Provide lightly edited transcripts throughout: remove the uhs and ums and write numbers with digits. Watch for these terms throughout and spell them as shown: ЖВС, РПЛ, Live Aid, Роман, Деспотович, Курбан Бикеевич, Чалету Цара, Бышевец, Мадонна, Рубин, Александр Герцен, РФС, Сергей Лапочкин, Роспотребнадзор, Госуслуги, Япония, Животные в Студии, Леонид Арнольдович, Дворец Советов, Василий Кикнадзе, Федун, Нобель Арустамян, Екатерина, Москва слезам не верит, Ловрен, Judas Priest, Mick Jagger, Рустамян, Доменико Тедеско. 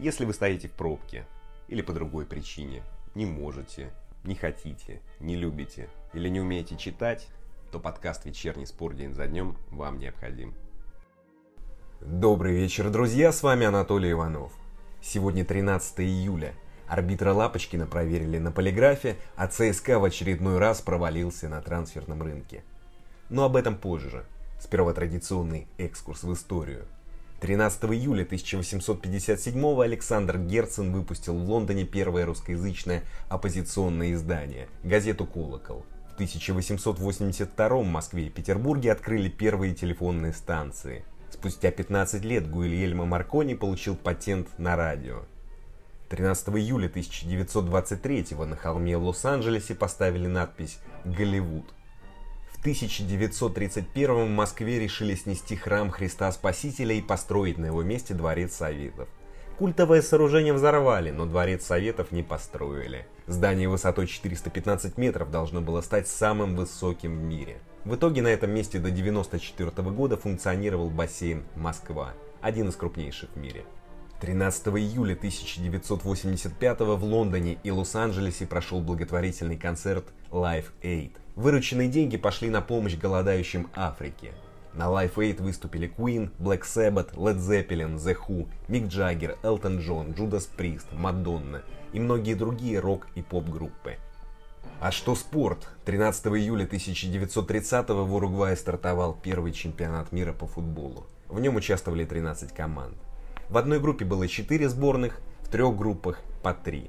Если вы стоите в пробке или по другой причине не можете, не хотите, не любите или не умеете читать, то подкаст «Вечерний спор день за днем» вам необходим. Добрый вечер, друзья, с вами Анатолий Иванов. Сегодня 13 июля. Арбитра Лапочкина проверили на полиграфе, а ЦСКА в очередной раз провалился на трансферном рынке. Но об этом позже. Сперва традиционный экскурс в историю. 13 июля 1857-го Александр Герцен выпустил в Лондоне первое русскоязычное оппозиционное издание – газету «Колокол». В 1882-м в Москве и Петербурге открыли первые телефонные станции. Спустя 15 лет Гульельмо Маркони получил патент на радио. 13 июля 1923-го на холме в Лос-Анджелесе поставили надпись «Голливуд». В 1931-м в Москве решили снести храм Христа Спасителя и построить на его месте Дворец Советов. Культовое сооружение взорвали, но Дворец Советов не построили. Здание высотой 415 метров должно было стать самым высоким в мире. В итоге на этом месте до 1994 года функционировал бассейн «Москва», один из крупнейших в мире. 13 июля 1985 в Лондоне и Лос-Анджелесе прошел благотворительный концерт Live Aid. Вырученные деньги пошли на помощь голодающим Африке. На Live Aid выступили Queen, Black Sabbath, Led Zeppelin, The Who, Mick Jagger, Elton John, Judas Priest, Мадонна и многие другие рок- и поп-группы. А что спорт? 13 июля 1930-го в Уругвае стартовал первый чемпионат мира по футболу. В нем участвовали 13 команд. В одной группе было 4 сборных, в 3 группах по 3.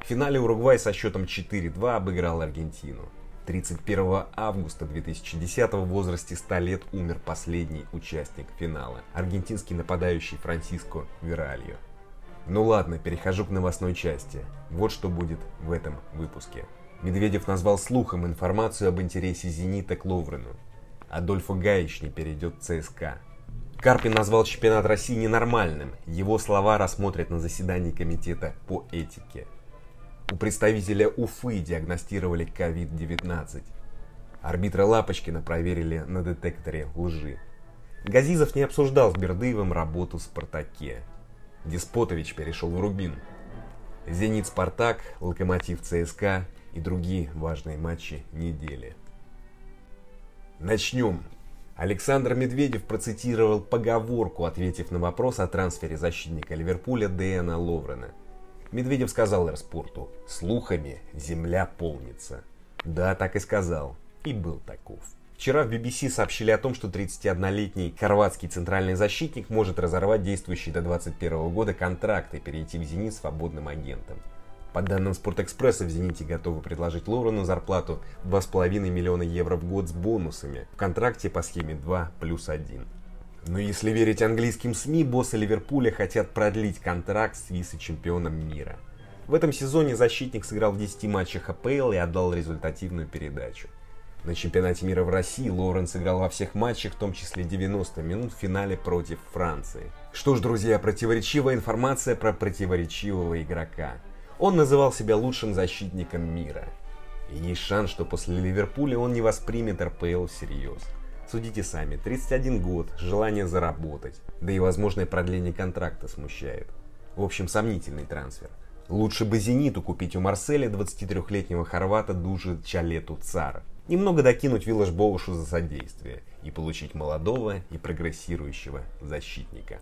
В финале Уругвай со счетом 4-2 обыграл Аргентину. 31 августа 2010 в возрасте 100 лет умер последний участник финала, аргентинский нападающий Франсиско Веральо. Ну ладно, перехожу к новостной части. Вот что будет в этом выпуске. Медведев назвал слухом информацию об интересе «Зенита» к Ловрену. Адольфо Гайч не перейдет в ЦСКА. Карпин назвал чемпионат России ненормальным. Его слова рассмотрят на заседании комитета по этике. У представителя Уфы диагностировали COVID-19. Арбитра Лапочкина проверили на детекторе лжи. Газизов не обсуждал с Бердыевым работу в «Спартаке». Деспотович перешел в «Рубин». «Зенит» — «Спартак», «Локомотив» — «ЦСКА» и другие важные матчи недели. Начнем. Александр Медведев процитировал поговорку, ответив на вопрос о трансфере защитника Ливерпуля Дэна Ловрена. Медведев сказал «Эрспорту», слухами земля полнится. Да, так и сказал. И был таков. Вчера в BBC сообщили о том, что 31-летний хорватский центральный защитник может разорвать действующий до 2021 года контракт и перейти в «Зенит» свободным агентом. По данным «Спортэкспресса», в «Зените» готовы предложить Ловрену зарплату 2,5 миллиона евро в год с бонусами в контракте по схеме 2+1. Но если верить английским СМИ, боссы Ливерпуля хотят продлить контракт с вице-чемпионом мира. В этом сезоне защитник сыграл в 10 матчах АПЛ и отдал результативную передачу. На чемпионате мира в России Ловрен сыграл во всех матчах, в том числе 90 минут в финале против Франции. Что ж, друзья, противоречивая информация про противоречивого игрока. Он называл себя лучшим защитником мира. И есть шанс, что после Ливерпуля он не воспримет РПЛ всерьез. Судите сами, 31 год, желание заработать, да и возможное продление контракта смущает. В общем, сомнительный трансфер. Лучше бы «Зениту» купить у Марселя 23-летнего хорвата Дужи Чалету Цара. Немного докинуть Вилаш Боушу за содействие и получить молодого и прогрессирующего защитника.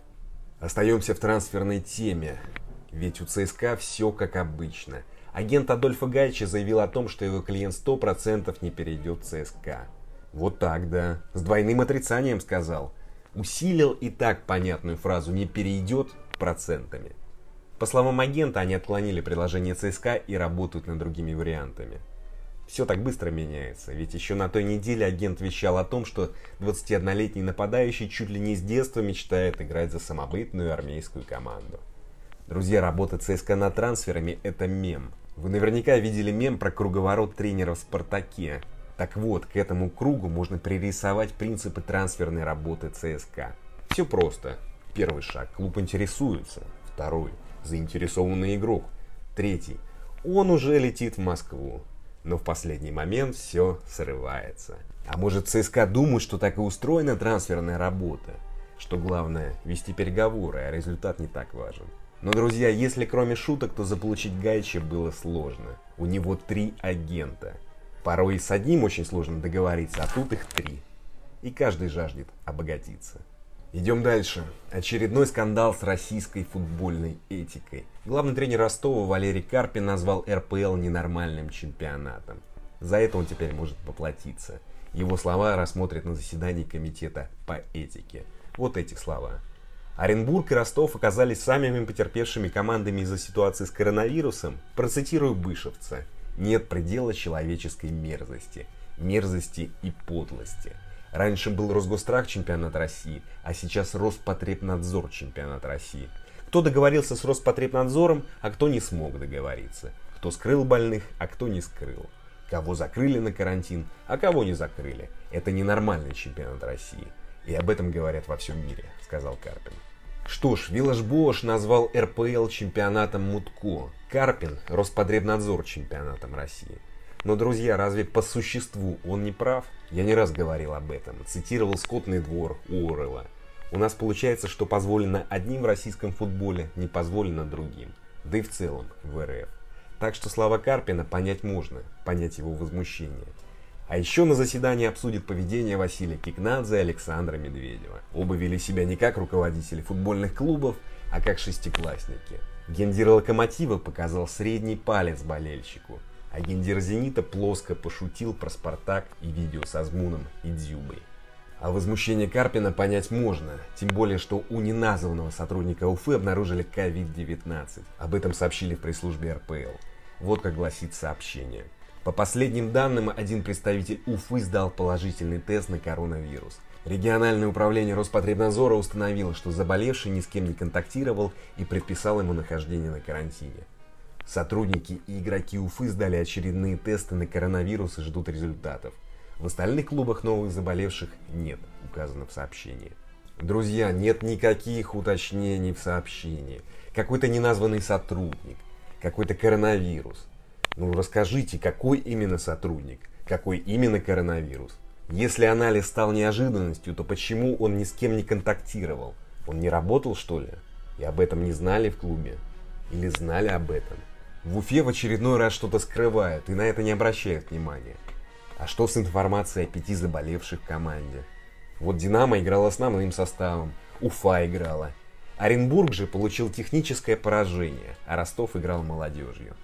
Остаемся в трансферной теме. Ведь у ЦСКА все как обычно. Агент Адольфа Гайча заявил о том, что его клиент 100% не перейдет в ЦСКА. Вот так, да. С двойным отрицанием сказал. Усилил и так понятную фразу «не перейдет» процентами. По словам агента, они отклонили предложение ЦСКА и работают над другими вариантами. Все так быстро меняется, ведь еще на той неделе агент вещал о том, что 21-летний нападающий чуть ли не с детства мечтает играть за самобытную армейскую команду. Друзья, работа ЦСКА над трансферами – это мем. Вы наверняка видели мем про круговорот тренера в «Спартаке». Так вот, к этому кругу можно пририсовать принципы трансферной работы ЦСКА. Все просто. Первый шаг – клуб интересуется. Второй – заинтересованный игрок. Третий – он уже летит в Москву. Но в последний момент все срывается. А может, ЦСКА думает, что так и устроена трансферная работа? Что главное – вести переговоры, а результат не так важен. Но, друзья, если кроме шуток, то заполучить Гайча было сложно. У него 3 агента. Порой и с одним очень сложно договориться, а тут их 3. И каждый жаждет обогатиться. Идем дальше. Очередной скандал с российской футбольной этикой. Главный тренер Ростова Валерий Карпин назвал РПЛ ненормальным чемпионатом. За это он теперь может поплатиться. Его слова рассмотрят на заседании комитета по этике. Вот эти слова. Оренбург и Ростов оказались самыми потерпевшими командами из-за ситуации с коронавирусом. Процитирую Бышевца. Нет предела человеческой мерзости. Мерзости и подлости. Раньше был Росгострах чемпионат России, а сейчас Роспотребнадзор чемпионат России. Кто договорился с Роспотребнадзором, а кто не смог договориться. Кто скрыл больных, а кто не скрыл. Кого закрыли на карантин, а кого не закрыли. Это ненормальный чемпионат России. И об этом говорят во всем мире, сказал Карпин. Что ж, Вилаш Боаш назвал РПЛ чемпионатом Мутко, Карпин – Роспотребнадзор чемпионатом России. Но, друзья, разве по существу он не прав? Я не раз говорил об этом, цитировал «Скотный двор» Орвелла. У нас получается, что позволено одним в российском футболе, не позволено другим. Да и в целом в РФ. Так что слова Карпина понять можно, понять его возмущение. А еще на заседании обсудят поведение Василия Кикнадзе и Александра Медведева. Оба вели себя не как руководители футбольных клубов, а как шестиклассники. Гендир «Локомотива» показал средний палец болельщику, а гендир «Зенита» плоско пошутил про «Спартак» и видео со Змуном и Дзюбой. А возмущение Карпина понять можно, тем более, что у неназванного сотрудника Уфы обнаружили COVID-19. Об этом сообщили в пресс-службе РПЛ. Вот как гласит сообщение. По последним данным, один представитель Уфы сдал положительный тест на коронавирус. Региональное управление Роспотребнадзора установило, что заболевший ни с кем не контактировал и предписал ему нахождение на карантине. Сотрудники и игроки Уфы сдали очередные тесты на коронавирус и ждут результатов. В остальных клубах новых заболевших нет, указано в сообщении. Друзья, нет никаких уточнений в сообщении. Какой-то неназванный сотрудник, какой-то коронавирус. Ну расскажите, какой именно сотрудник, какой именно коронавирус? Если анализ стал неожиданностью, то почему он ни с кем не контактировал? Он не работал, что ли? И об этом не знали в клубе? Или знали об этом? В Уфе в очередной раз что-то скрывают и на это не обращают внимания. А что с информацией о 5 заболевших в команде? Вот «Динамо» играла с основным составом, Уфа играла. Оренбург же получил техническое поражение, а Ростов играл молодежью.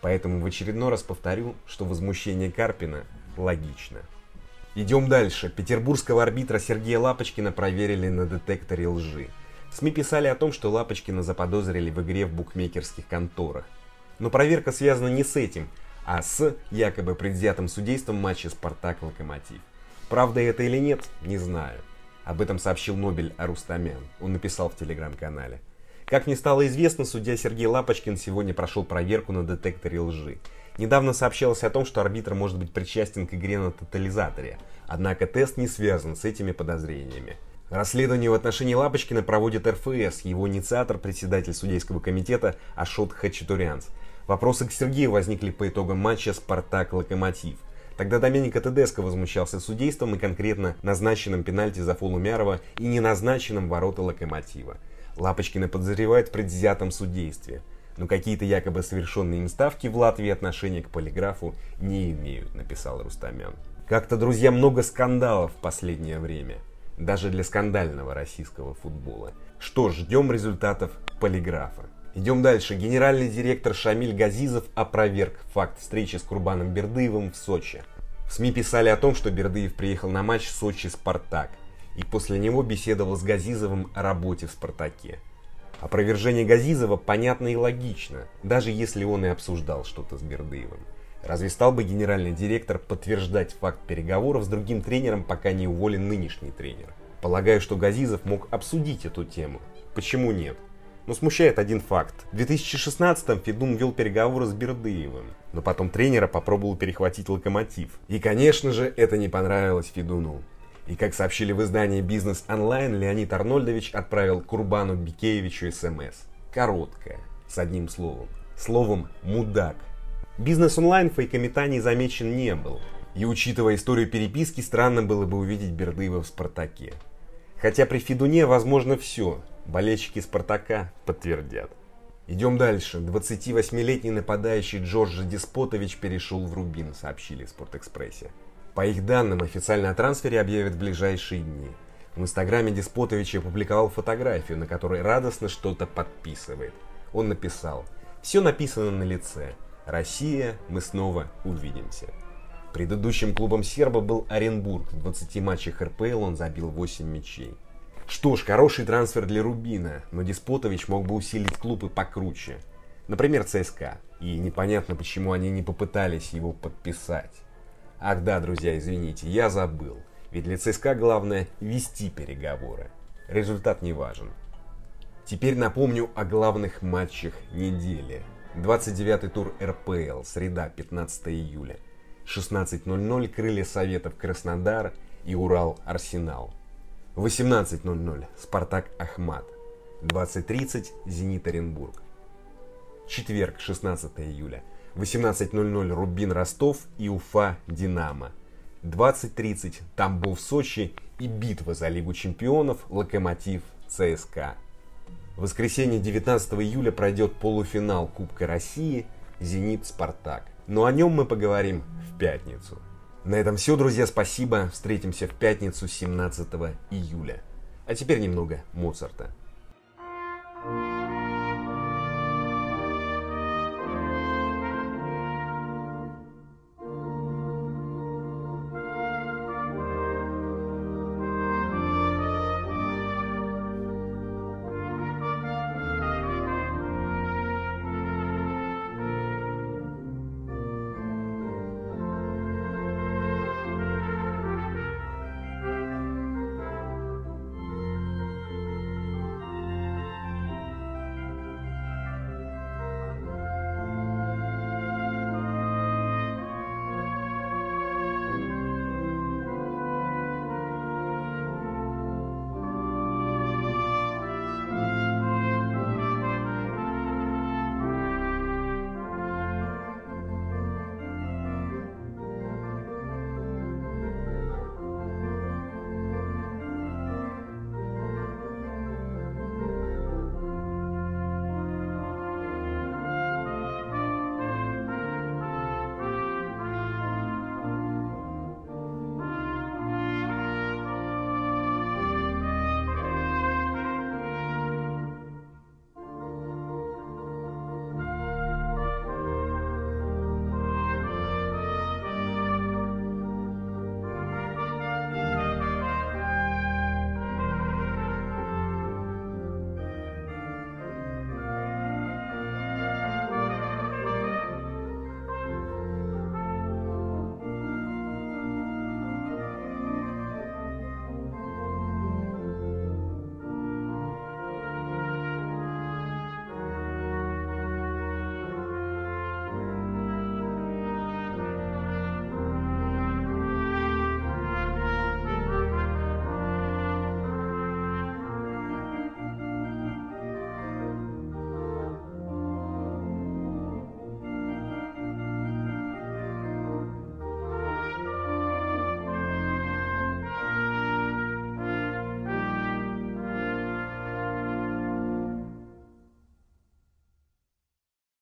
Поэтому в очередной раз повторю, что возмущение Карпина логично. Идем дальше. Петербургского арбитра Сергея Лапочкина проверили на детекторе лжи. СМИ писали о том, что Лапочкина заподозрили в игре в букмекерских конторах. Но проверка связана не с этим, а с якобы предвзятым судейством матча «Спартак-Локомотив». Правда это или нет, не знаю. Об этом сообщил Нобель Арустамян. Он написал в телеграм-канале. Как мне стало известно, судья Сергей Лапочкин сегодня прошел проверку на детекторе лжи. Недавно сообщалось о том, что арбитр может быть причастен к игре на тотализаторе, однако тест не связан с этими подозрениями. Расследование в отношении Лапочкина проводит РФС, его инициатор, председатель судейского комитета Ашот Хачатурянц. Вопросы к Сергею возникли по итогам матча «Спартак-Локомотив». Тогда Доменико Тедеско возмущался судейством и конкретно назначенным пенальти за фол Умярова и неназначенным ворота «Локомотива». Лапочкина подозревает в предвзятом судействе, но какие-то якобы совершенные им ставки в Латвии отношения к полиграфу не имеют, написал Рустамян. Как-то, друзья, много скандалов в последнее время, даже для скандального российского футбола. Что ж, ждем результатов полиграфа. Идем дальше. Генеральный директор Шамиль Газизов опроверг факт встречи с Курбаном Бердыевым в Сочи. В СМИ писали о том, что Бердыев приехал на матч Сочи-Спартак. И после него беседовал с Газизовым о работе в «Спартаке». Опровержение Газизова понятно и логично, даже если он и обсуждал что-то с Бердыевым. Разве стал бы генеральный директор подтверждать факт переговоров с другим тренером, пока не уволен нынешний тренер? Полагаю, что Газизов мог обсудить эту тему. Почему нет? Но смущает один факт. В 2016-м Федун вел переговоры с Бердыевым, но потом тренера попробовал перехватить «Локомотив». И, конечно же, это не понравилось Федуну. И, как сообщили в издании «Бизнес онлайн», Леонид Арнольдович отправил Курбану Бикеевичу СМС. Короткое, с одним словом. Словом «мудак». «Бизнес онлайн» в фейкометании замечен не был. И, учитывая историю переписки, странно было бы увидеть Бердыева в «Спартаке». Хотя при Федуне возможно все. Болельщики «Спартака» подтвердят. Идем дальше. 28-летний нападающий Джордж Деспотович перешел в Рубин, сообщили в Спортэкспрессе. По их данным, официально о трансфере объявят в ближайшие дни. В инстаграме Деспотович опубликовал фотографию, на которой радостно что-то подписывает. Он написал: «Все написано на лице. Россия, мы снова увидимся». Предыдущим клубом серба был Оренбург. В 20 матчах РПЛ он забил 8 мячей. Что ж, хороший трансфер для Рубина, но Деспотович мог бы усилить клуб и покруче. Например, ЦСКА. И непонятно, почему они не попытались его подписать. Ах да, друзья, извините, я забыл. Ведь для ЦСКА главное вести переговоры. Результат не важен. Теперь напомню о главных матчах недели. 29-й тур РПЛ, среда, 15 июля. 16:00 Крылья Советов Краснодар и Урал Арсенал. 18:00 Спартак Ахмат. 20:30 Зенит Оренбург. Четверг, 16 июля. 18:00 Рубин Ростов и Уфа Динамо. 20:30 Тамбов Сочи и битва за Лигу чемпионов Локомотив ЦСКА. В воскресенье 19 июля пройдет полуфинал Кубка России Зенит Спартак. Но о нем мы поговорим в пятницу. На этом все, друзья, спасибо. Встретимся в пятницу 17 июля. А теперь немного Моцарта.